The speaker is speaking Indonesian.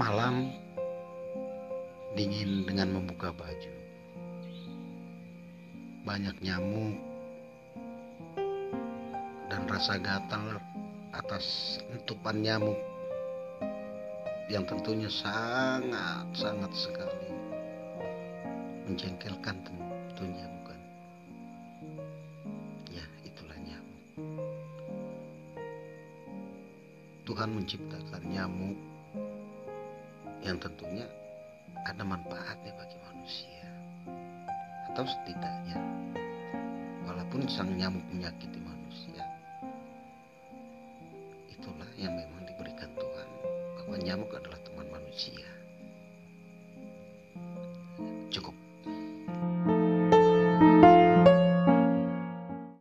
malam dingin dengan membuka baju. Banyak nyamuk dan rasa gatal atas entupan nyamuk yang tentunya sangat sekali menjengkelkan, tentunya bukan? Ya, itulah nyamuk. Tuhan menciptakan nyamuk yang tentunya ada manfaatnya bagi manusia, atau setidaknya walaupun sang nyamuk menyakiti manusia, itulah yang memang diberikan Tuhan, bahwa nyamuk adalah teman manusia.